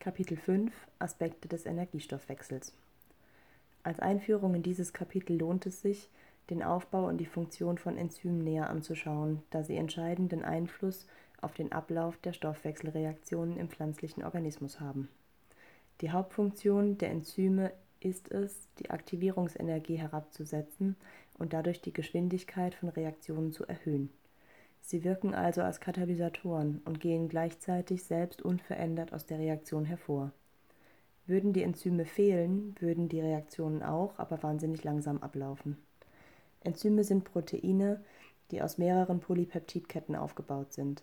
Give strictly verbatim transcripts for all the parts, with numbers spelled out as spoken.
Kapitel fünf – Aspekte des Energiestoffwechsels. Als Einführung in dieses Kapitel lohnt es sich, den Aufbau und die Funktion von Enzymen näher anzuschauen, da sie entscheidenden Einfluss auf den Ablauf der Stoffwechselreaktionen im pflanzlichen Organismus haben. Die Hauptfunktion der Enzyme ist es, die Aktivierungsenergie herabzusetzen und dadurch die Geschwindigkeit von Reaktionen zu erhöhen. Sie wirken also als Katalysatoren und gehen gleichzeitig selbst unverändert aus der Reaktion hervor. Würden die Enzyme fehlen, würden die Reaktionen auch, aber wahnsinnig langsam ablaufen. Enzyme sind Proteine, die aus mehreren Polypeptidketten aufgebaut sind.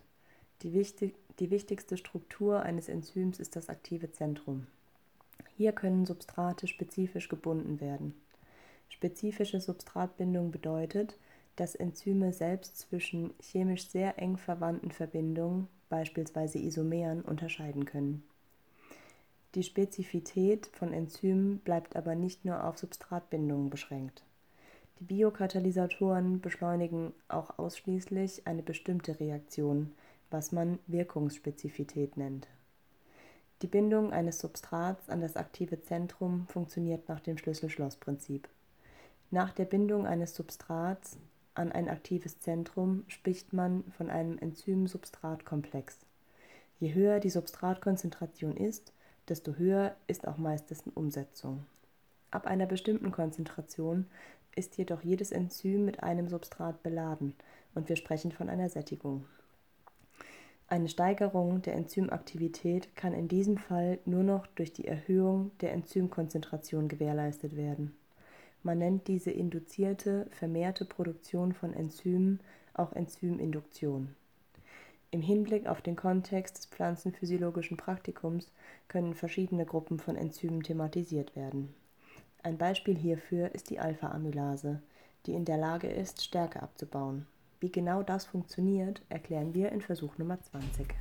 Die, wichtig, die wichtigste Struktur eines Enzyms ist das aktive Zentrum. Hier können Substrate spezifisch gebunden werden. Spezifische Substratbindung bedeutet, dass Enzyme selbst zwischen chemisch sehr eng verwandten Verbindungen, beispielsweise Isomeren, unterscheiden können. Die Spezifität von Enzymen bleibt aber nicht nur auf Substratbindungen beschränkt. Die Biokatalysatoren beschleunigen auch ausschließlich eine bestimmte Reaktion, was man Wirkungsspezifität nennt. Die Bindung eines Substrats an das aktive Zentrum funktioniert nach dem Schlüssel-Schloss-Prinzip. Nach der Bindung eines Substrats an ein aktives Zentrum spricht man von einem Enzym-Substrat-Komplex. Je höher die Substratkonzentration ist, desto höher ist auch meist dessen Umsetzung. Ab einer bestimmten Konzentration ist jedoch jedes Enzym mit einem Substrat beladen und wir sprechen von einer Sättigung. Eine Steigerung der Enzymaktivität kann in diesem Fall nur noch durch die Erhöhung der Enzymkonzentration gewährleistet werden. Man nennt diese induzierte, vermehrte Produktion von Enzymen auch Enzyminduktion. Im Hinblick auf den Kontext des pflanzenphysiologischen Praktikums können verschiedene Gruppen von Enzymen thematisiert werden. Ein Beispiel hierfür ist die Alpha-Amylase, die in der Lage ist, Stärke abzubauen. Wie genau das funktioniert, erklären wir in Versuch Nummer zwanzig.